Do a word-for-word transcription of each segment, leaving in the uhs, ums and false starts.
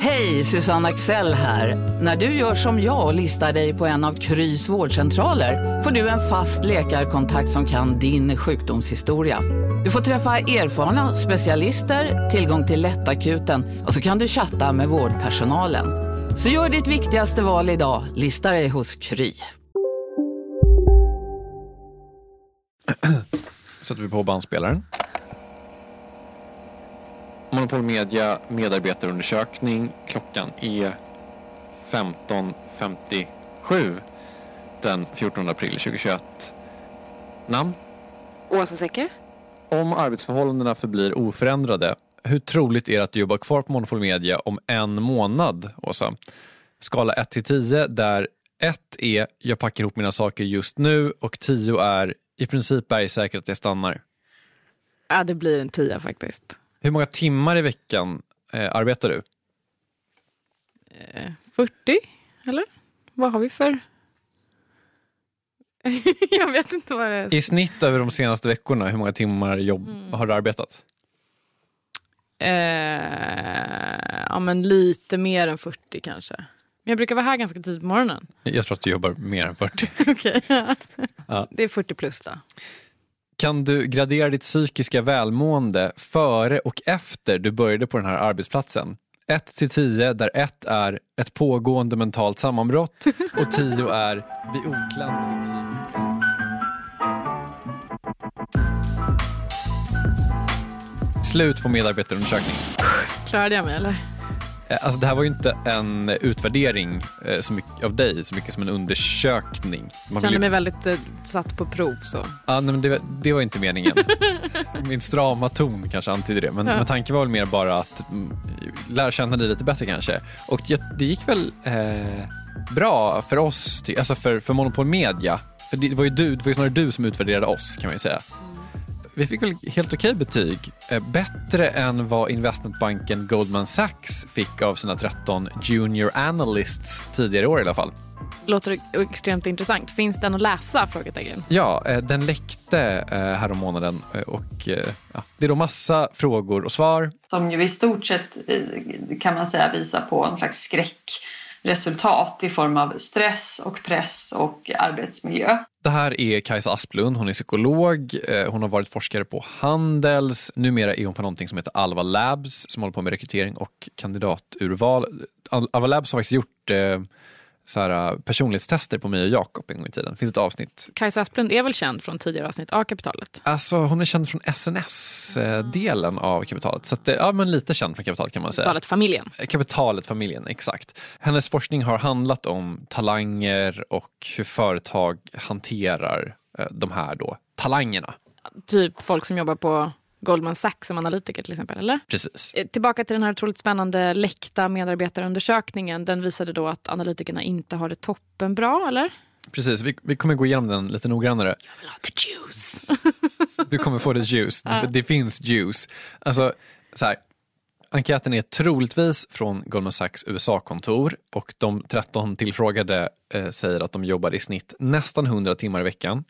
Hej, Susanne Axel här. När du gör som jag och listar dig på en av Krys vårdcentraler får du en fast läkarkontakt som kan din sjukdomshistoria. Du får träffa erfarna specialister, tillgång till lättakuten och så kan du chatta med vårdpersonalen. Så gör ditt viktigaste val idag, listar dig hos Kry. Sätter vi på bandspelaren. Monopol Media, medarbetarundersökning, klockan är femton femtiosju den fjortonde april tjugohundratjugoett. Namn? Åsa Säcker. Om arbetsförhållandena förblir oförändrade, hur troligt är det att du jobbar kvar på Monopol Media om en månad, Åsa? Skala ett till tio, där ett är jag packar ihop mina saker just nu och tio är i princip är jag säker att jag stannar. Ja, det blir en tia faktiskt. Hur många timmar i veckan eh, arbetar du? fyrtio, eller? Vad har vi för? Jag vet inte vad det är. I snitt över de senaste veckorna, hur många timmar jobb mm. har du arbetat? Eh, ja, men lite mer än fyrtio kanske. Men jag brukar vara här ganska tidigt på morgonen. Jag tror att du jobbar mer än fyrtio. Okej, ja. Ja. Det är fyrtio plus då. Kan du gradera ditt psykiska välmående före och efter du började på den här arbetsplatsen? ett till tio, där ett är ett pågående mentalt sammanbrott och tio är vid oklandig psykisk hälsa. Slut på medarbetarundersökningen. Klarade jag mig, eller? Alltså, det här var ju inte en utvärdering eh, så mycket, av dig, så mycket som en undersökning. Man kände ju mig väldigt eh, satt på prov. Så. Ah, nej, men det, det var inte meningen. Min strama ton kanske antyder det. Men, ja. men tanken var väl mer bara att m, lära känna dig lite bättre kanske. Och det, det gick väl eh, bra för oss, ty, alltså för, för Monopol Media. För det var ju du, det var ju snarare du som utvärderade oss, kan man ju säga. Vi fick väl helt okej betyg. Bättre än vad investmentbanken Goldman Sachs fick av sina tretton junior analysts tidigare år i alla fall. Låter extremt intressant. Finns den att läsa? Frågetecken. Ja, den läckte här om månaden. Och, ja, det är då massa frågor och svar. Som ju i stort sett kan man säga visar på en slags skräckresultat i form av stress och press och arbetsmiljö. Det här är Kajsa Asplund, hon är psykolog, hon har varit forskare på Handels. Numera är hon på någonting som heter Alva Labs som håller på med rekrytering och kandidaturval. Alva Labs har faktiskt gjort eh, så här, personlighetstester på mig och Jakob en gång i tiden. Finns ett avsnitt. Kajsa Asplund är väl känd från tidigare avsnitt av Kapitalet? Alltså hon är känd från S N S-delen av Kapitalet. Så att, ja, men lite känd från Kapitalet kan man säga. Kapitalet-familjen. Kapitalet-familjen, exakt. Hennes forskning har handlat om talanger och hur företag hanterar de här då talangerna. Typ folk som jobbar på Goldman Sachs som analytiker till exempel, eller? Precis. Tillbaka till den här otroligt spännande läckta medarbetarundersökningen. Den visade då att analytikerna inte har det toppen bra, eller? Precis, vi, vi kommer gå igenom den lite noggrannare. Jag vill ha the juice! Du kommer få the juice. Det, det finns juice. Alltså, så här. Enkäten är troligtvis från Goldman Sachs U S A-kontor och de tretton tillfrågade eh, säger att de jobbar i snitt nästan hundra timmar i veckan.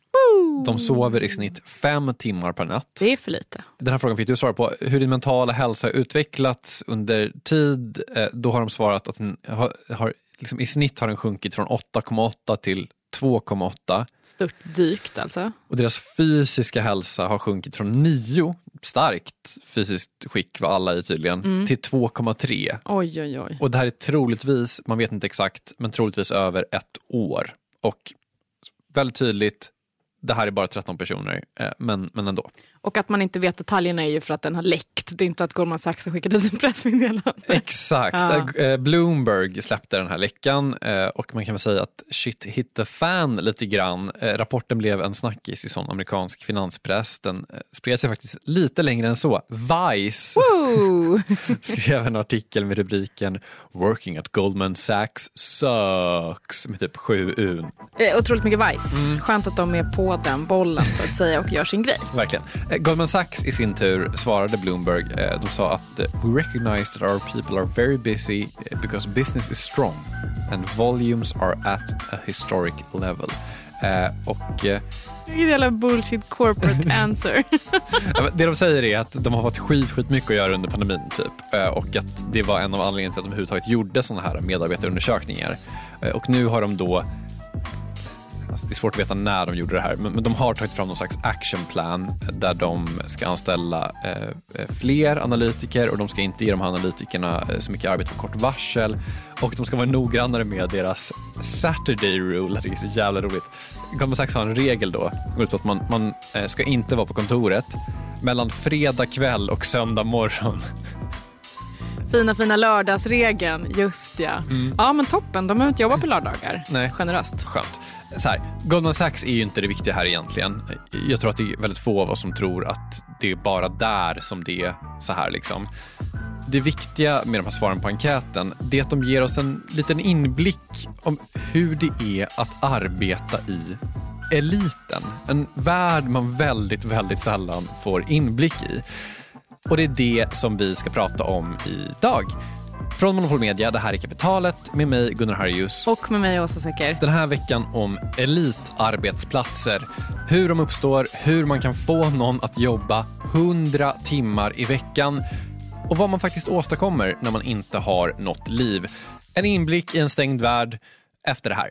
De sover i snitt fem timmar per natt. Det är för lite. Den här frågan fick du svara på. Hur din mentala hälsa har utvecklats under tid. Då har de svarat att den har, har, liksom, i snitt har den sjunkit från åtta komma åtta till två komma åtta. Stort dykt alltså. Och deras fysiska hälsa har sjunkit från nio, starkt fysiskt skick var alla i tydligen, mm. till två komma tre. Oj, oj, oj. Och det här är troligtvis, man vet inte exakt, men troligtvis över ett år. Och väldigt tydligt, det här är bara tretton personer, men, men ändå. Och att man inte vet detaljerna är ju för att den har läckt. Det är inte att Goldman Sachs har skickat ut en pressmeddelande. Exakt. Ja. Bloomberg släppte den här läckan och man kan väl säga att shit hit the fan lite grann. Rapporten blev en snackis i sån amerikansk finanspress. Den spred sig faktiskt lite längre än så. Vice skrev en artikel med rubriken Working at Goldman Sachs sucks med typ sju u. Otroligt mycket Vice. Mm. Skönt att de är på den bollen så att säga och gör sin grej. Verkligen. Goldman Sachs i sin tur svarade Bloomberg. De sa att we recognize that our people are very busy because business is strong and volumes are at a historic level. Eh, och eh, vilket jävla bullshit corporate answer. Det de säger är att de har fått skit, skit mycket att göra under pandemin typ, eh, och att det var en av anledningarna till att de överhuvudtaget gjorde såna här medarbetarundersökningar, eh, och nu har de då, alltså det är svårt att veta när de gjorde det här, men, men de har tagit fram någon slags actionplan där de ska anställa eh, fler analytiker, och de ska inte ge de här analytikerna eh, så mycket arbete på kort varsel, och de ska vara noggrannare med deras Saturday rule. Det är så jävla roligt. Goldman Sachs har en regel då att man, man eh, ska inte vara på kontoret mellan fredag kväll och söndag morgon. Fina, fina lördagsregeln, just ja. Mm. Ja, men toppen, de har inte jobbat på lördagar. Nej. Generöst. Skönt. Så här, Goldman Sachs är ju inte det viktiga här egentligen. Jag tror att det är väldigt få av oss som tror att det är bara där som det är så här liksom. Det viktiga med de här svaren på enkäten, det är att de ger oss en liten inblick om hur det är att arbeta i eliten. En värld man väldigt, väldigt sällan får inblick i. Och det är det som vi ska prata om idag. Från Monopol Media, det här är Kapitalet, med mig Gunnar Harryhus. Och med mig Åsa Säcker. Den här veckan om elitarbetsplatser. Hur de uppstår, hur man kan få någon att jobba hundra timmar i veckan. Och vad man faktiskt åstadkommer när man inte har något liv. En inblick i en stängd värld efter det här.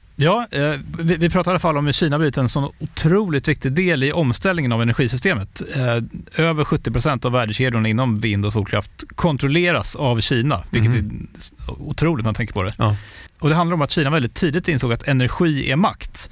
Ja, vi pratar i alla fall om hur Kina blivit en sån otroligt viktig del i omställningen av energisystemet. Över sjuttio procent av värdekedjorna inom vind- och solkraft kontrolleras av Kina, vilket mm. är otroligt när man tänker på det. Ja. Och det handlar om att Kina väldigt tidigt insåg att energi är makt,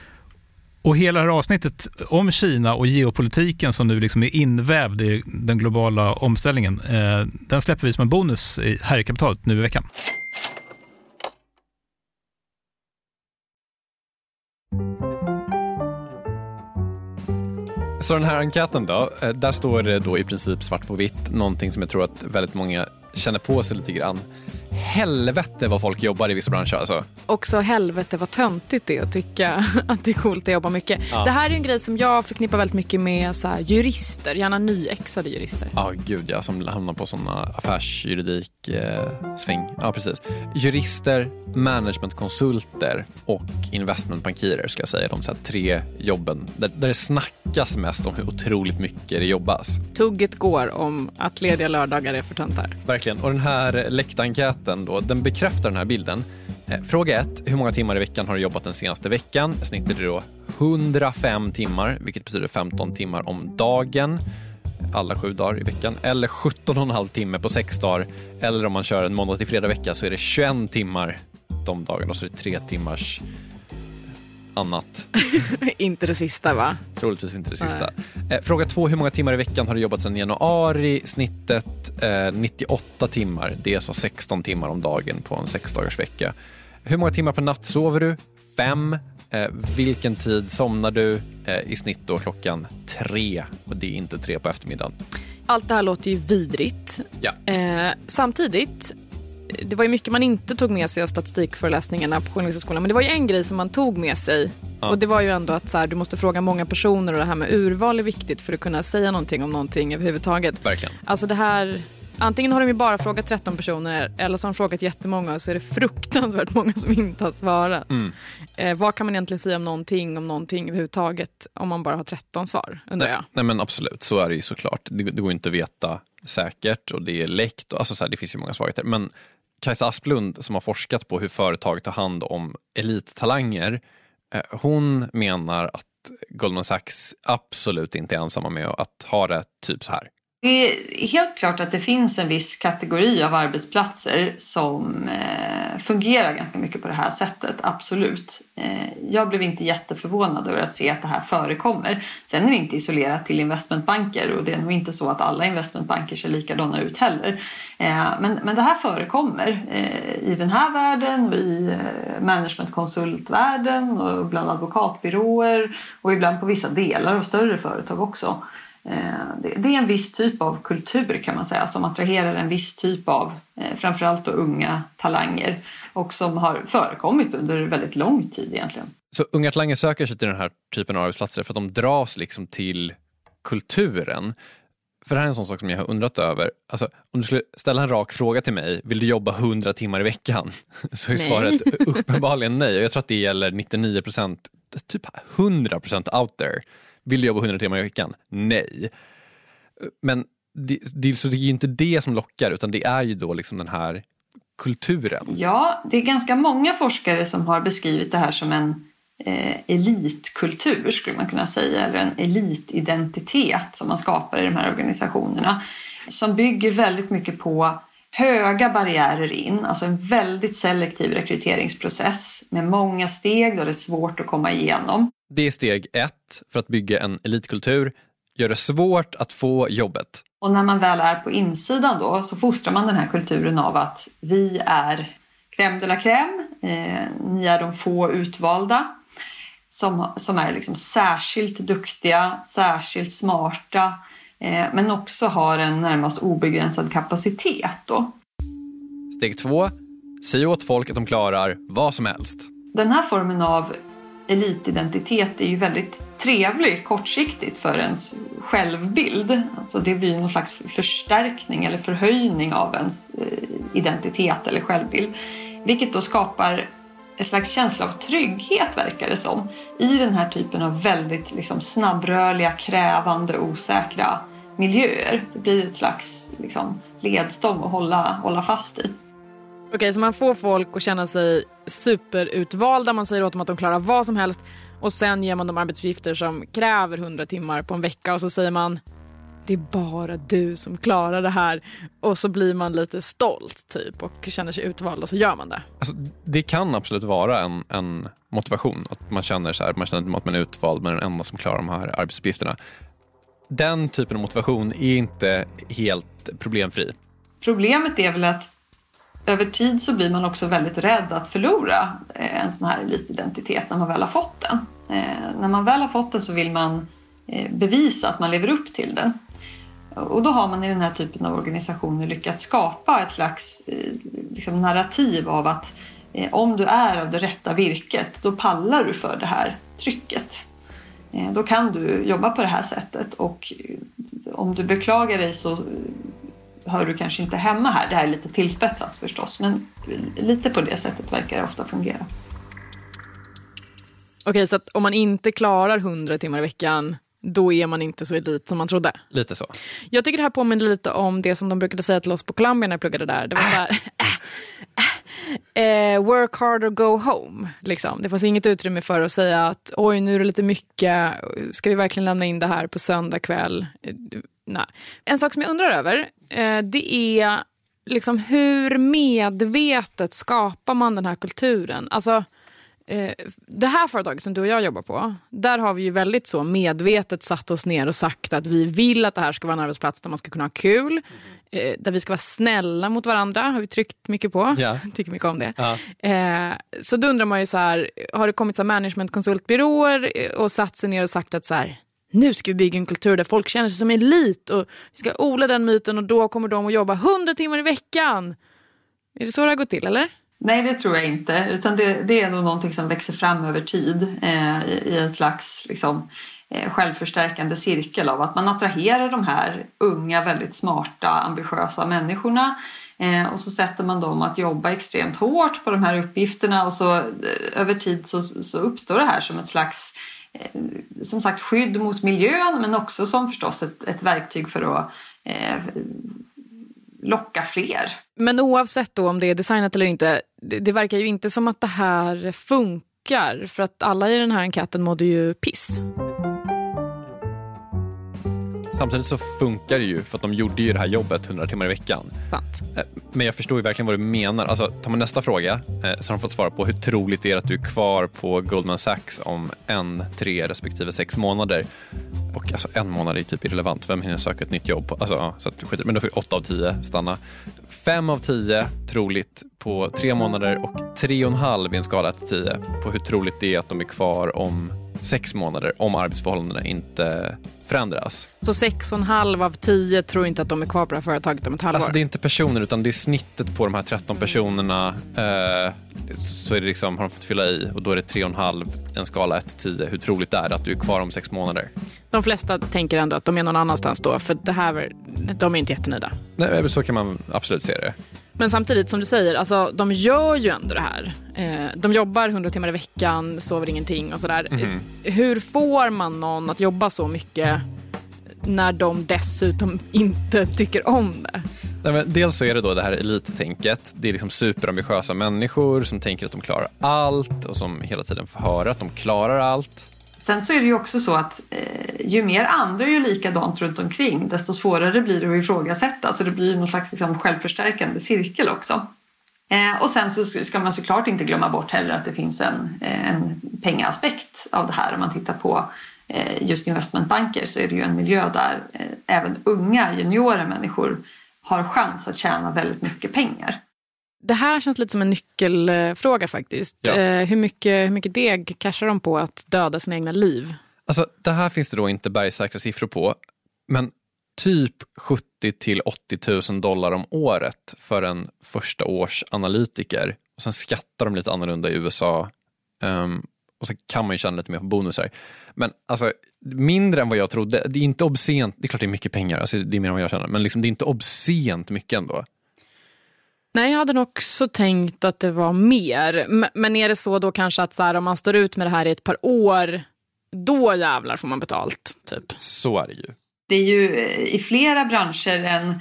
Och hela det här avsnittet om Kina och geopolitiken som nu liksom är invävd i den globala omställningen, eh, den släpper vi som en bonus här i Kapitalet nu i veckan. Så den här enkäten då, där står det då i princip svart på vitt, någonting som jag tror att väldigt många känner på sig lite grann. Helvete vad folk jobbar i vissa branscher alltså. Också helvete vad töntigt det är att tycka att det är coolt att jobba mycket. Ja. Det här är en grej som jag förknippar väldigt mycket med så här, jurister, gärna nyexade jurister. Ja, gud ja, som hamnar på sådana affärsjuridik eh, sväng. Ja, precis. Jurister, managementkonsulter och investmentbankirer ska jag säga, de så här, tre jobben där, där det snackas mest om hur otroligt mycket det jobbas. Tugget går om att lediga lördagar är för töntar. Verkligen, och den här läktenkäten då, den bekräftar den här bilden. Fråga ett, hur många timmar i veckan har du jobbat den senaste veckan? Snittet är då hundrafem timmar, vilket betyder femton timmar om dagen, alla sju dagar i veckan, eller sjutton och en halv timme på sex dagar, eller om man kör en måndag till fredag vecka så är det tjugoett timmar de dagarna, och så är det tre timmars annat. Inte det sista, va? Troligtvis inte det sista. Eh, fråga två, hur många timmar i veckan har du jobbat sedan januari? Snittet eh, nittioåtta timmar. Det är så sexton timmar om dagen på en sexdagars vecka. Hur många timmar per natt sover du? Fem. Eh, vilken tid somnar du? Eh, I snitt då klockan tre. Och det är inte tre på eftermiddagen. Allt det här låter ju vidrigt. Ja. Eh, samtidigt, det var ju mycket man inte tog med sig av statistikföreläsningarna på journalisthögskolan, men det var ju en grej som man tog med sig, ja. Och det var ju ändå att så här, du måste fråga många personer, och det här med urval är viktigt för att kunna säga någonting om någonting överhuvudtaget. Verkligen. Alltså det här, antingen har de ju bara frågat tretton personer, eller så har de frågat jättemånga, och så är det fruktansvärt många som inte har svarat. Mm. eh, Vad kan man egentligen säga om någonting, om någonting överhuvudtaget, om man bara har tretton svar, undrar nej, jag. Nej men absolut, så är det ju såklart. Det, det går inte att veta säkert och det är läckt. Alltså så här, det finns ju många svagheter. Men Kajsa Asplund som har forskat på hur företag tar hand om elittalanger, eh, hon menar att Goldman Sachs absolut inte är ensamma med att ha det typ så här. Det är helt klart att det finns en viss kategori av arbetsplatser som eh, fungerar ganska mycket på det här sättet, absolut. Eh, jag blev inte jätteförvånad över att se att det här förekommer. Sen är det inte isolerat till investmentbanker och det är nog inte så att alla investmentbanker ser likadana ut heller. Eh, men, men det här förekommer eh, i den här världen, i eh, managementkonsultvärlden och bland advokatbyråer och ibland på vissa delar och större företag också. Det är en viss typ av kultur kan man säga som attraherar en viss typ av framförallt då unga talanger och som har förekommit under väldigt lång tid egentligen. Så unga talanger söker sig till den här typen av arbetsplatser för att de dras liksom till kulturen. För det här är en sån sak som jag har undrat över. Alltså, om du skulle ställa en rak fråga till mig, vill du jobba hundra timmar i veckan? Så är nej. Svaret uppenbarligen nej. Och jag tror att det gäller nittionio procent, typ hundra procent out there. Vill du jobba hundra timmar i veckan? Nej. Men det, det, så det är ju inte det som lockar, utan det är ju då liksom den här kulturen. Ja, det är ganska många forskare som har beskrivit det här som en eh, elitkultur skulle man kunna säga. Eller en elitidentitet som man skapar i de här organisationerna. Som bygger väldigt mycket på höga barriärer in, alltså en väldigt selektiv rekryteringsprocess med många steg där det är svårt att komma igenom. Det är steg ett för att bygga en elitkultur, gör det svårt att få jobbet. Och när man väl är på insidan då så fostrar man den här kulturen av att vi är crème de la crème, eh, ni är de få utvalda som, som är liksom särskilt duktiga, särskilt smarta. Men också har en närmast obegränsad kapacitet då. Steg två. Säg åt folk att de klarar vad som helst. Den här formen av elitidentitet är ju väldigt trevlig kortsiktigt för ens självbild. Alltså det blir någon slags förstärkning eller förhöjning av ens identitet eller självbild. Vilket då skapar en slags känsla av trygghet verkar det som. I den här typen av väldigt liksom, snabbrörliga, krävande, osäkra miljöer. Det blir ett slags liksom, ledstång att hålla, hålla fast i. Okej, så man får folk att känna sig superutvalda. Man säger åt dem att de klarar vad som helst. Och sen ger man dem arbetsuppgifter som kräver hundra timmar på en vecka. Och så säger man, det är bara du som klarar det här. Och så blir man lite stolt typ och känner sig utvald och så gör man det. Alltså, det kan absolut vara en, en motivation. Att man känner så här, man känner inte att man är utvald men den enda som klarar de här arbetsuppgifterna. Den typen av motivation är inte helt problemfri. Problemet är väl att över tid så blir man också väldigt rädd att förlora en sån här elitidentitet när man väl har fått den. När man väl har fått den så vill man bevisa att man lever upp till den. Och då har man i den här typen av organisationer lyckats skapa ett slags liksom, narrativ av att eh, om du är av det rätta virket, då pallar du för det här trycket. Eh, då kan du jobba på det här sättet och eh, om du beklagar dig så hör du kanske inte hemma här. Det här är lite tillspetsat förstås, men lite på det sättet verkar det ofta fungera. Okej, så att om man inte klarar hundra timmar i veckan, då är man inte så elit som man trodde. Lite så. Jag tycker det här påminner lite om det som de brukade säga till oss på Columbia när jag pluggade där. Det var så här, eh, work hard or go home. Liksom. Det fanns inget utrymme för att säga att oj, nu är det lite mycket. Ska vi verkligen lämna in det här på söndag kväll? Nej. En sak som jag undrar över, eh, det är liksom, hur medvetet skapar man den här kulturen? Alltså, det här företaget som du och jag jobbar på, där har vi ju väldigt så medvetet satt oss ner och sagt att vi vill att det här ska vara en arbetsplats där man ska kunna ha kul, mm. där vi ska vara snälla mot varandra, har vi tryckt mycket på. Yeah. Tycker mycket om det. Uh-huh. Så då undrar man ju så här, har det kommit så här managementkonsultbyråer och satt sig ner och sagt att så här, nu ska vi bygga en kultur där folk känner sig som elit och vi ska odla den myten och då kommer de att jobba hundra timmar i veckan. Är det så det har gått till eller? Nej, det tror jag inte. Utan det, det är nog någonting som växer fram över tid eh, i, i en slags liksom, eh, självförstärkande cirkel av att man attraherar de här unga, väldigt smarta, ambitiösa människorna eh, och så sätter man dem att jobba extremt hårt på de här uppgifterna och så eh, över tid så, så uppstår det här som ett slags eh, som sagt skydd mot miljön men också som förstås ett, ett verktyg för att eh, locka fler. Men oavsett då om det är designat eller inte, det, det verkar ju inte som att det här funkar, för att alla i den här enkäten mådde ju piss. Samtidigt så funkar det ju för att de gjorde ju det här jobbet hundra timmar i veckan. Sant. Men jag förstår ju verkligen vad du menar. Alltså, tar man nästa fråga så har de fått svara på hur troligt det är att du är kvar på Goldman Sachs om en, tre respektive sex månader. Och alltså en månad är typ irrelevant. Vem hinner söka ett nytt jobb? Alltså, ja, så att, men då får åtta av tio stanna. Fem av tio troligt på tre månader och tre och en halv i en skala till tio på hur troligt det är att de är kvar om sex månader om arbetsförhållandena inte förändras. Så sex och en halv av tio tror inte att de är kvar på det här företaget om ett halvår? Alltså det är inte personer utan det är snittet på de här tretton personerna, eh, så är det liksom, har de fått fylla i och då är det tre och en halv, en skala ett till tio. Hur troligt det är att du är kvar om sex månader? De flesta tänker ändå att de är någon annanstans då, för det här, de är inte jättenöjda. Nej, så kan man absolut se det. Men samtidigt som du säger, alltså, de gör ju ändå det här. Eh, de jobbar hundra timmar i veckan, sover ingenting och sådär. Mm. Hur får man någon att jobba så mycket när de dessutom inte tycker om det? Nej, men dels så är det då det här elittänket. Det är liksom superambitiösa människor som tänker att de klarar allt och som hela tiden får höra att de klarar allt. Sen så är det ju också så att eh, ju mer andra är ju likadant runt omkring, desto svårare blir det att ifrågasätta. Så det blir ju någon slags liksom, självförstärkande cirkel också. Eh, och sen så ska man såklart inte glömma bort heller att det finns en, en pengaspekt av det här. Om man tittar på eh, just investmentbanker så är det ju en miljö där eh, även unga, juniora människor har chans att tjäna väldigt mycket pengar. Det här känns lite som en nyckelfråga faktiskt. Ja. Eh, hur, mycket, hur mycket deg cashar de på att döda sina egna liv? Alltså, det här finns det då inte bergsäkra siffror på. Men typ sjuttio till åttio tusen dollar om året för en första års analytiker. Och sen skattar de lite annorlunda i U S A. Um, och sen kan man ju tjäna lite mer på bonusar. Men alltså, mindre än vad jag trodde. Det är inte obscent. Det är klart det är mycket pengar. Alltså, det är mer än vad jag tjänar. Men liksom, det är inte obscent mycket ändå. Nej, jag hade nog också tänkt att det var mer. Men är det så då kanske att så här, om man står ut med det här i ett par år, då jävlar får man betalt, typ. Så är det ju. Det är ju i flera branscher en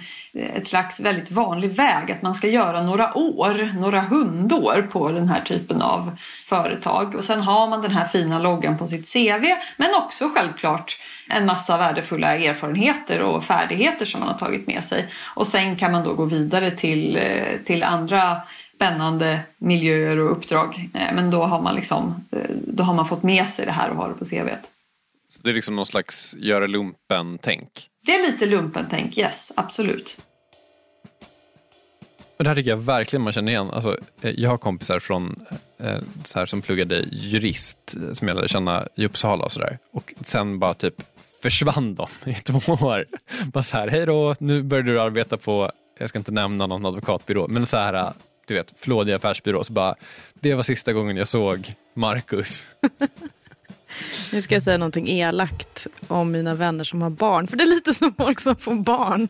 ett slags väldigt vanlig väg att man ska göra några år, några hundår på den här typen av företag. Och sen har man den här fina loggan på sitt C V, men också självklart en massa värdefulla erfarenheter och färdigheter som man har tagit med sig. Och sen kan man då gå vidare till, till andra spännande miljöer och uppdrag. Men då har man liksom, då har man fått med sig det här och har det på C V:et. Så det är liksom någon slags göra lumpen-tänk? Det är lite lumpen-tänk, yes, absolut. Och det här tycker jag verkligen man känner igen. Alltså, jag har kompisar från, så här, som pluggade jurist, som jag lärde känna i Uppsala och sådär. Och sen bara typ försvann de i två år. Bara så här, hej då, nu börjar du arbeta på, jag ska inte nämna någon advokatbyrå, men så här, du vet, flådig affärsbyrå. Så bara, det var sista gången jag såg Marcus. Nu ska jag säga någonting elakt om mina vänner som har barn. För det är lite som folk som får barn.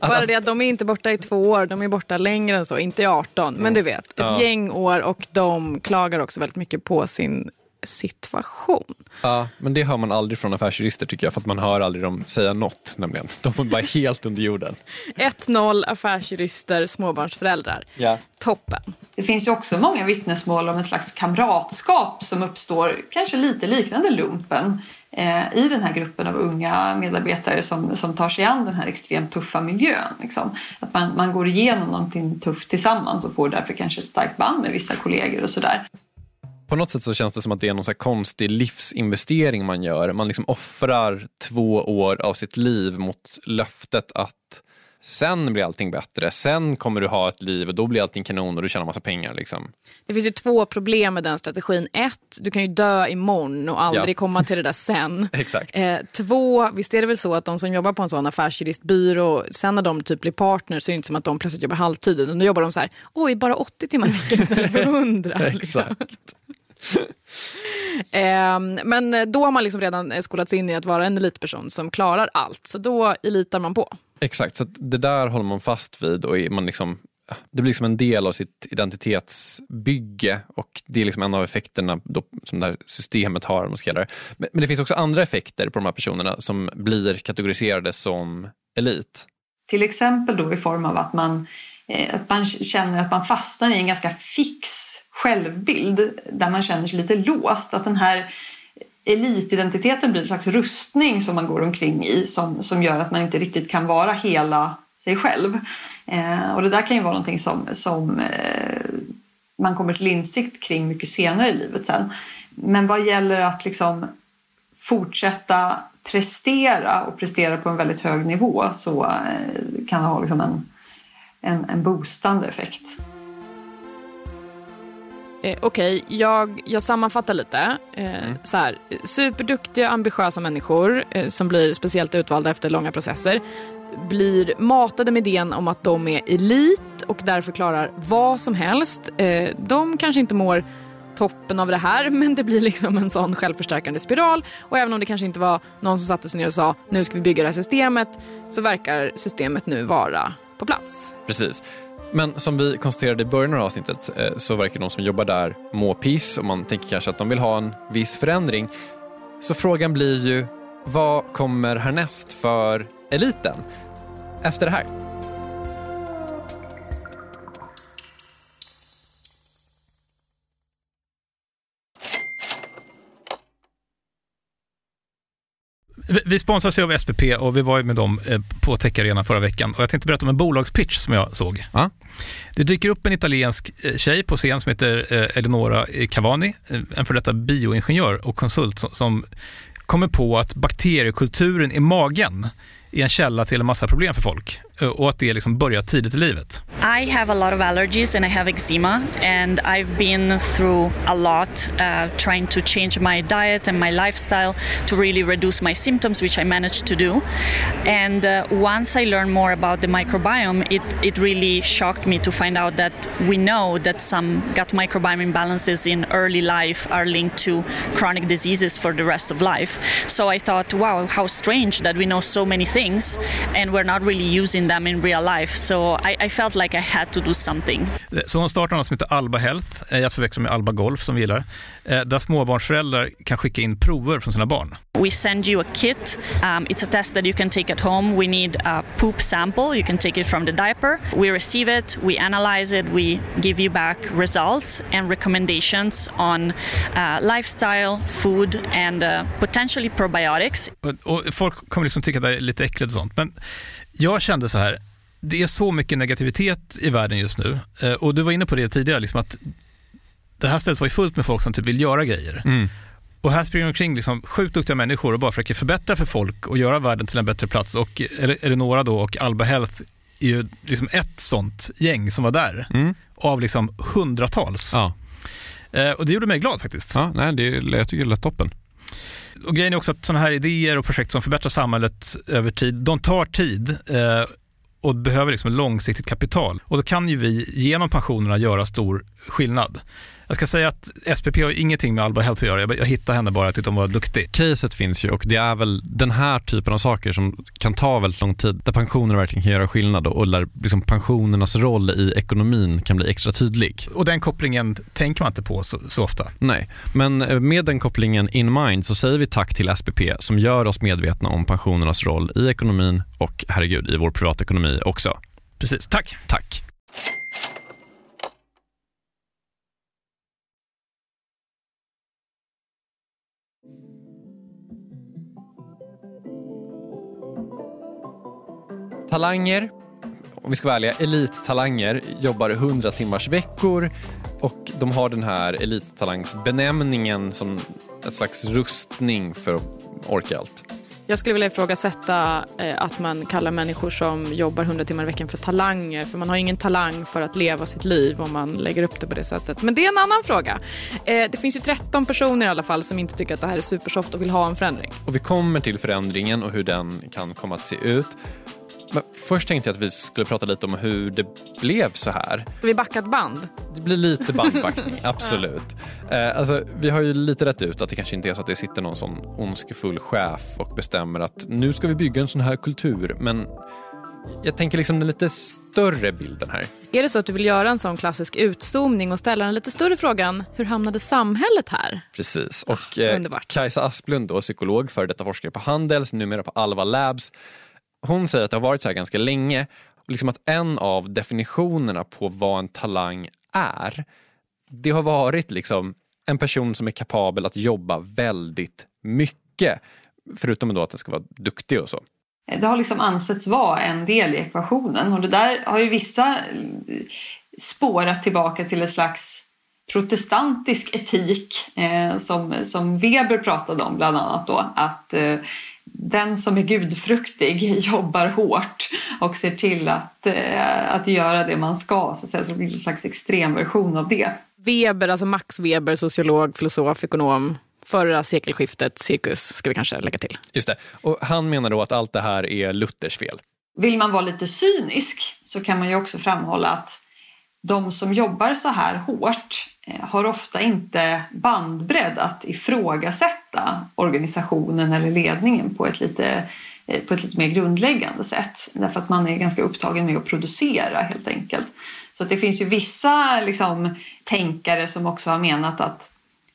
Bara det att de är inte borta i två år. De är borta längre än så, inte i arton. Men du vet, ett ja. gäng år. Och de klagar också väldigt mycket på sin situation. Ja, men det hör man aldrig från affärsjurister tycker jag. För att man hör aldrig dem säga något, nämligen. De är bara helt under jorden. ett noll affärsjurister, småbarnsföräldrar. Ja. Toppen. Det finns ju också många vittnesmål om ett slags kamratskap som uppstår, kanske lite liknande lumpen, eh, i den här gruppen av unga medarbetare som, som tar sig an den här extremt tuffa miljön. Liksom. Att man, man går igenom någonting tufft tillsammans och får därför kanske ett starkt band med vissa kollegor och sådär. På något sätt så känns det som att det är någon så här konstig livsinvestering man gör. Man liksom offrar två år av sitt liv mot löftet att sen blir allting bättre, sen kommer du ha ett liv och då blir allting kanon och du tjänar massa pengar. Liksom. Det finns ju två problem med den strategin. Ett, du kan ju dö imorgon och aldrig ja. komma till det där sen. Exakt. Eh, två, visst är det väl så att de som jobbar på en sån affärsjuristbyrå, sen när de typ blir partner så är det inte som att de plötsligt jobbar halvtid. Då jobbar de så här, oj bara åttio timmar i veckan istället för hundra. Exakt. Liksom. eh, men då har man liksom redan skolats in i att vara en elitperson som klarar allt, så då elitar man på. Exakt, så det där håller man fast vid och man liksom, det blir liksom en del av sitt identitetsbygge och det är liksom en av effekterna då, som det här systemet har. Men, men det finns också andra effekter på de här personerna som blir kategoriserade som elit. Till exempel då i form av att man, att man känner att man fastnar i en ganska fix självbild där man känner sig lite låst. Att den här elitidentiteten blir en slags rustning som man går omkring i som, som gör att man inte riktigt kan vara hela sig själv. Eh, och det där kan ju vara någonting som, som eh, man kommer till insikt kring mycket senare i livet sen. Men vad gäller att liksom fortsätta prestera och prestera på en väldigt hög nivå så eh, kan det ha liksom en, en, en boostande effekt. Eh, Okej, okay. jag, jag sammanfattar lite. Eh, mm. så här, superduktiga, ambitiösa människor eh, som blir speciellt utvalda efter långa processer blir matade med idén om att de är elit och därför klarar vad som helst. Eh, de kanske inte mår toppen av det här, men det blir liksom en sån självförstärkande spiral. Och även om det kanske inte var någon som satte sig ner och sa nu ska vi bygga det här systemet, så verkar systemet nu vara på plats. Precis. Men som vi konstaterade i början av avsnittet så verkar de som jobbar där må piss och man tänker kanske att de vill ha en viss förändring. Så frågan blir ju, vad kommer härnäst för eliten efter det här? Vi sponsras ju av S P P och vi var ju med dem på Tech-arena förra veckan. Och jag tänkte berätta om en bolagspitch som jag såg. Ja. Det dyker upp en italiensk tjej på scen som heter Eleonora Cavani. En för detta bioingenjör och konsult som kommer på att bakteriekulturen i magen är en källa till en massa problem för folk. Och att det liksom börjar tidigt i livet. I have a lot of allergies and I have eczema and I've been through a lot uh, trying to change my diet and my lifestyle to really reduce my symptoms, which I managed to do. And uh, once I learned more about the microbiome, it, it really shocked me to find out that we know that some gut microbiome imbalances in early life are linked to chronic diseases for the rest of life. So I thought, wow, how strange that we know so many things and we're not really using them in real life, so I, I felt like I had to do something. Så hon startar något som heter Alba Health, jag förväxlar med Alba Golf som vi gillar, där småbarnsföräldrar kan skicka in prover från sina barn. We send you a kit, um, it's a test that you can take at home, we need a poop sample, you can take it from the diaper, we receive it, we analyze it, we give you back results and recommendations on uh, lifestyle, food and uh, potentially probiotics. Och, och folk kommer liksom tycka att det är lite äckligt och sånt, men jag kände så här, det är så mycket negativitet i världen just nu. Och du var inne på det tidigare, liksom att det här stället var ju fullt med folk som typ vill göra grejer. Mm. Och här springer omkring liksom sjukt duktiga människor och bara försöker förbättra för folk och göra världen till en bättre plats. Och Eleonora då och Alba Health är ju liksom ett sånt gäng som var där. Mm. Av liksom hundratals. Ja. Och det gjorde mig glad faktiskt. Ja, nej, det, jag tycker det lät toppen. Och grejen är också att sådana här idéer och projekt som förbättrar samhället över tid, de tar tid eh, och behöver liksom långsiktigt kapital. Och då kan ju vi genom pensionerna göra stor skillnad. Jag ska säga att S P P har ingenting med Alba Health att göra. Jag, jag hittade henne bara, jag tyckte hon var duktig. Caset finns ju och det är väl den här typen av saker som kan ta väldigt lång tid. Där pensioner verkligen kan göra skillnad och där liksom pensionernas roll i ekonomin kan bli extra tydlig. Och den kopplingen tänker man inte på så, så ofta. Nej, men med den kopplingen in mind så säger vi tack till S P P som gör oss medvetna om pensionernas roll i ekonomin och herregud i vår privatekonomi också. Precis, tack. Tack. Talanger, om vi ska välja, elittalanger jobbar hundra timmars veckor och de har den här elittalangsbenämningen som ett slags rustning för att orka allt. Jag skulle vilja ifrågasätta att man kallar människor som jobbar hundra timmar i veckan för talanger, för man har ingen talang för att leva sitt liv om man lägger upp det på det sättet. Men det är en annan fråga. Det finns ju tretton personer i alla fall som inte tycker att det här är supersoft och vill ha en förändring. Och vi kommer till förändringen och hur den kan komma att se ut. Men först tänkte jag att vi skulle prata lite om hur det blev så här. Ska vi backa ett band? Det blir lite bandbackning, absolut. Eh, alltså, vi har ju lite rätt ut att det kanske inte är så att det sitter någon sån ondskefull chef och bestämmer att nu ska vi bygga en sån här kultur. Men jag tänker liksom den lite större bilden här. Är det så att du vill göra en sån klassisk utzoomning och ställa den lite större frågan, hur hamnade samhället här? Precis, och eh, Kajsa Asplund, då, psykolog, för detta forskare på Handels, numera på Alva Labs, hon säger att det har varit så här ganska länge. Och liksom att en av definitionerna på vad en talang är, det har varit liksom en person som är kapabel att jobba väldigt mycket. Förutom då att den ska vara duktig och så. Det har liksom ansetts vara en del i ekvationen. Och det där har ju vissa spårat tillbaka till en slags protestantisk etik eh, som, som Weber pratade om bland annat då. Att eh, den som är gudfruktig jobbar hårt och ser till att, eh, att göra det man ska. Så, att säga, så det blir en slags extremversion av det. Weber, alltså Max Weber, sociolog, filosof, ekonom. Förra sekelskiftet, cirkus ska vi kanske lägga till. Just det. Och han menar då att allt det här är Luthers fel. Vill man vara lite cynisk så kan man ju också framhålla att de som jobbar så här hårt har ofta inte bandbredd att ifrågasätta organisationen eller ledningen på ett lite, på ett lite mer grundläggande sätt. Därför att man är ganska upptagen med att producera helt enkelt. Så att det finns ju vissa liksom, tänkare som också har menat att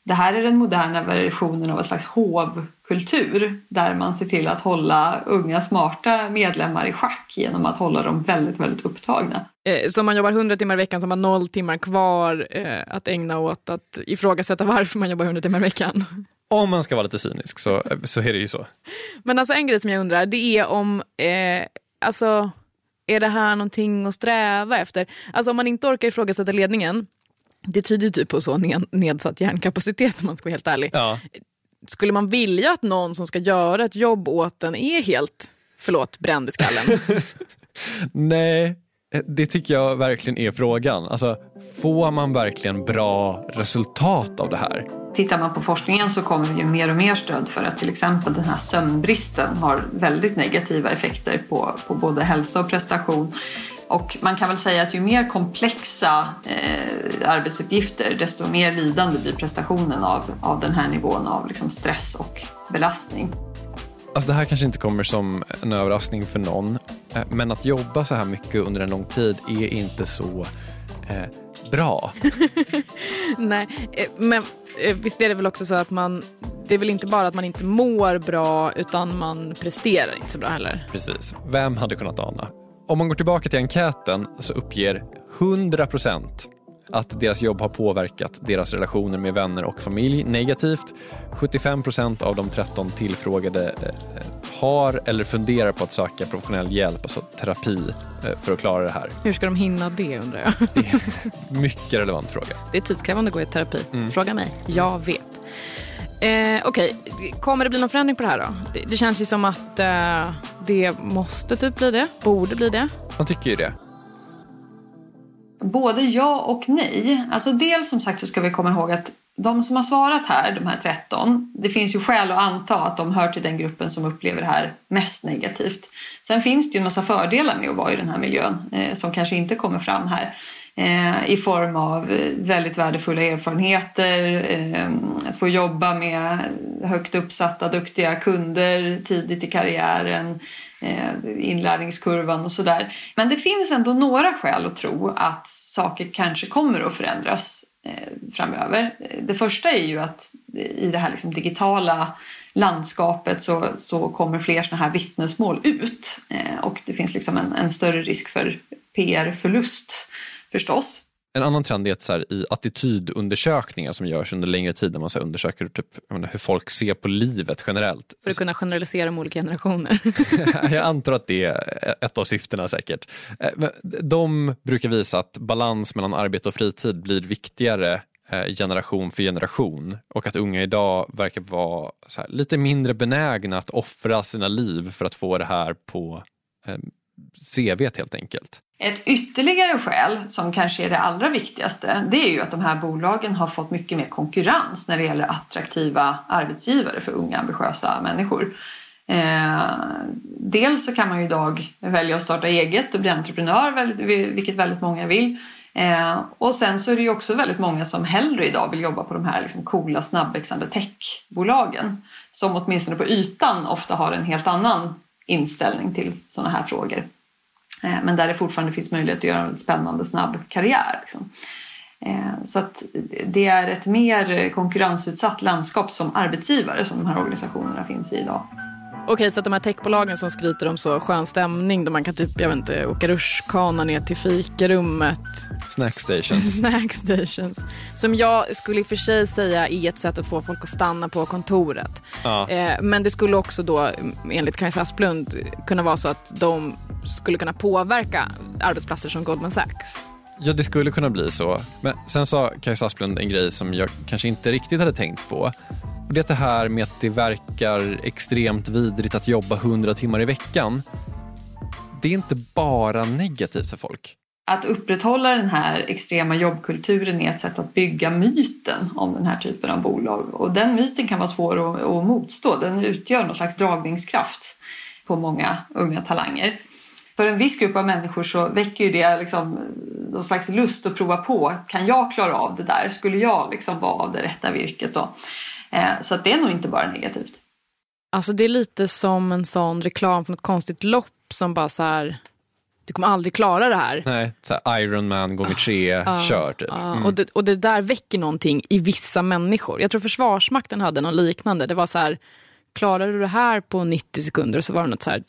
det här är den moderna versionen av en slags hovkultur där man ser till att hålla unga smarta medlemmar i schack genom att hålla dem väldigt, väldigt upptagna. Så man jobbar hundra timmar i veckan så man har noll timmar kvar att ägna åt att ifrågasätta varför man jobbar hundra timmar i veckan. Om man ska vara lite cynisk så, så är det ju så. Men alltså en grej som jag undrar, det är om... Eh, alltså, är det här någonting att sträva efter? Alltså om man inte orkar ifrågasätta ledningen... Det tyder typ på så nedsatt hjärnkapacitet om man ska vara helt ärlig. Ja. Skulle man vilja att någon som ska göra ett jobb åt den är helt, förlåt, bränd i skallen? Nej, det tycker jag verkligen är frågan. Alltså, får man verkligen bra resultat av det här? Tittar man på forskningen så kommer det ju mer och mer stöd för att till exempel den här sömnbristen har väldigt negativa effekter på, på både hälsa och prestation. Och man kan väl säga att ju mer komplexa eh, arbetsuppgifter desto mer lidande blir prestationen av, av den här nivån av liksom stress och belastning. Alltså det här kanske inte kommer som en överraskning för någon, eh, men att jobba så här mycket under en lång tid är inte så eh, bra. Nej, eh, men eh, visst är det väl också så att man, det är väl inte bara att man inte mår bra utan man presterar inte så bra heller. Precis, vem hade kunnat ana? Om man går tillbaka till enkäten så uppger hundra procent att deras jobb har påverkat deras relationer med vänner och familj negativt. sjuttiofem procent av de tretton tillfrågade har eller funderar på att söka professionell hjälp, alltså terapi, för att klara det här. Hur ska de hinna det, undrar jag? Det är en mycket relevant fråga. Det är tidskrävande att gå i terapi. Mm. Fråga mig, jag vet. Eh, Okej, okay. Kommer det bli någon förändring på det här då? Det, det känns ju som att eh, det måste typ bli det, borde bli det. Man tycker ju det. Både ja och nej. Alltså dels som sagt så ska vi komma ihåg att de som har svarat här, de här tretton, det finns ju skäl att anta att de hör till den gruppen som upplever det här mest negativt. Sen finns det ju en massa fördelar med att vara i den här miljön eh, som kanske inte kommer fram här. I form av väldigt värdefulla erfarenheter, att få jobba med högt uppsatta, duktiga kunder tidigt i karriären, inlärningskurvan och sådär. Men det finns ändå några skäl att tro att saker kanske kommer att förändras framöver. Det första är ju att i det här liksom digitala landskapet så, så kommer fler såna här vittnesmål ut och det finns liksom en, en större risk för P R-förlust. Förstås. En annan trend är att så här, i attitydundersökningar som görs under längre tid när man så här, undersöker typ, jag menar, hur folk ser på livet generellt. För att kunna generalisera om olika generationer. Jag antar att det är ett av syftena säkert. De brukar visa att balans mellan arbete och fritid blir viktigare generation för generation och att unga idag verkar vara så här, lite mindre benägna att offra sina liv för att få det här på eh, C V:t helt enkelt. Ett ytterligare skäl som kanske är det allra viktigaste, det är ju att de här bolagen har fått mycket mer konkurrens när det gäller attraktiva arbetsgivare för unga ambitiösa människor. Eh, dels så kan man ju idag välja att starta eget och bli entreprenör, vilket väldigt många vill. Eh, och sen så är det ju också väldigt många som hellre idag vill jobba på de här liksom coola, snabbväxande techbolagen som åtminstone på ytan ofta har en helt annan inställning till sådana här frågor. Men där det fortfarande finns möjlighet att göra en spännande, snabb karriär. Liksom. Så att det är ett mer konkurrensutsatt landskap som arbetsgivare som de här organisationerna finns i idag. Okej, så att de här techbolagen som skryter om så skön stämning där man kan typ, jag vet inte, åka rutschkana ner till fikarummet. Snackstations. Snackstations. Som jag skulle i och för sig säga är ett sätt att få folk att stanna på kontoret. Ja. Eh, men det skulle också då, enligt Kajsa Asplund, kunna vara så att de skulle kunna påverka arbetsplatser som Goldman Sachs. Ja, det skulle kunna bli så. Men sen sa Kajsa Asplund en grej som jag kanske inte riktigt hade tänkt på. Och det är det här med att det verkar extremt vidrigt att jobba hundra timmar i veckan. Det är inte bara negativt för folk. Att upprätthålla den här extrema jobbkulturen är ett sätt att bygga myten om den här typen av bolag. Och den myten kan vara svår att, att motstå. Den utgör någon slags dragningskraft på många unga talanger. För en viss grupp av människor så väcker ju det liksom någon slags lust att prova på. Kan jag klara av det där? Skulle jag liksom vara av det rätta virket då? Så att det är nog inte bara negativt. Alltså det är lite som en sån reklam för något konstigt lopp som bara så här, du kommer aldrig klara det här. Nej, så här Iron Man gånger tre, uh, kör typ. Uh, mm. och, det, och det där väcker någonting i vissa människor. Jag tror Försvarsmakten hade något liknande. Det var så här, klarar du det här på nittio sekunder? Så var det något så här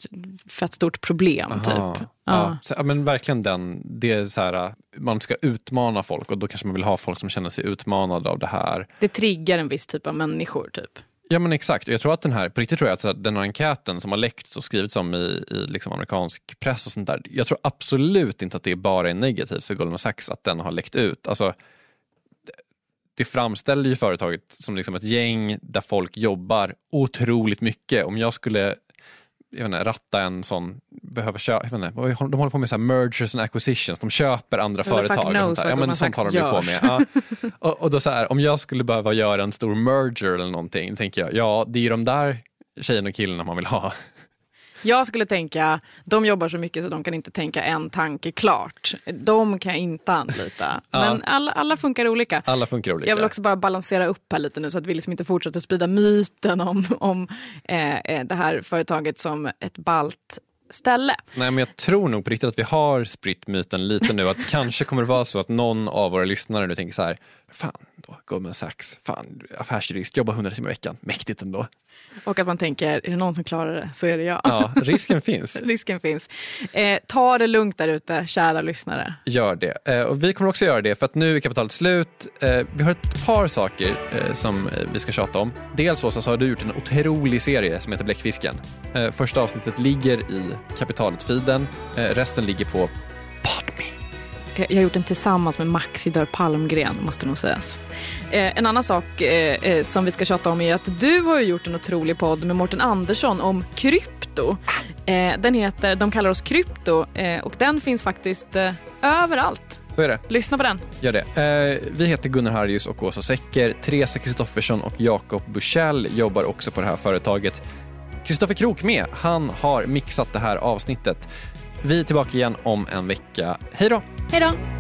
fett stort problem. Aha, typ. Ja. Ja, men verkligen den, det är så här, man ska utmana folk och då kanske man vill ha folk som känner sig utmanade av det här. Det triggar en viss typ av människor typ. Ja men exakt, och jag tror att den här, på riktigt tror jag att den här enkäten som har läckts och skrivits om i, i liksom amerikansk press och sånt där, jag tror absolut inte att det bara är negativt för Goldman Sachs att den har läckt ut. Alltså det framställer ju företaget som liksom ett gäng där folk jobbar otroligt mycket. Om jag skulle, jag vet inte, ratta en sån, behöver köpa, jag vet inte, de håller på med så här mergers and acquisitions, de köper andra eller företag knows, och sånt där. Ja men sånt har de ju på med. Ja. Och, och då så här, om jag skulle behöva göra en stor merger eller någonting, tänker jag, ja det är ju de där tjejerna och killarna man vill ha. Jag skulle tänka, de jobbar så mycket så de kan inte tänka en tanke klart. De kan inte anlita. Ja. Men alla, alla funkar olika. Alla funkar olika. Jag vill också bara balansera upp här lite nu så att vi liksom inte fortsätter sprida myten om, om eh, det här företaget som ett balt ställe. Nej, men jag tror nog på riktigt att vi har spritt myten lite nu. Att kanske kommer det vara så att någon av våra lyssnare nu tänker så här, fan då, Goldman Sachs, fan affärsjurist, jobbar hundra timmar i veckan, mäktigt ändå. Och att man tänker, är det någon som klarar det så är det jag. Ja, risken finns. risken finns. Eh, ta det lugnt där ute, kära lyssnare. Gör det. Eh, och vi kommer också göra det för att nu är kapitalet slut. Eh, vi har ett par saker eh, som vi ska tjata om. Dels Åsa, så har du gjort en otrolig serie som heter Bläckfisken. Eh, första avsnittet ligger i kapitalet-feeden. Eh, resten ligger på Podme. Jag har gjort den tillsammans med Max Dörr Palmgren, måste nog sägas. Eh, en annan sak eh, som vi ska tjata om är att du har gjort en otrolig podd med Morten Andersson om krypto. Eh, den heter De kallar oss krypto eh, och den finns faktiskt eh, överallt. Så är det. Lyssna på den. Gör det. Eh, vi heter Gunnar Harryhus och Åsa Säcker. Teresa Kristoffersson och Jakob Buchell jobbar också på det här företaget. Christoffer Krok med. Han har mixat det här avsnittet. Vi är tillbaka igen om en vecka. Hej då! Hej då!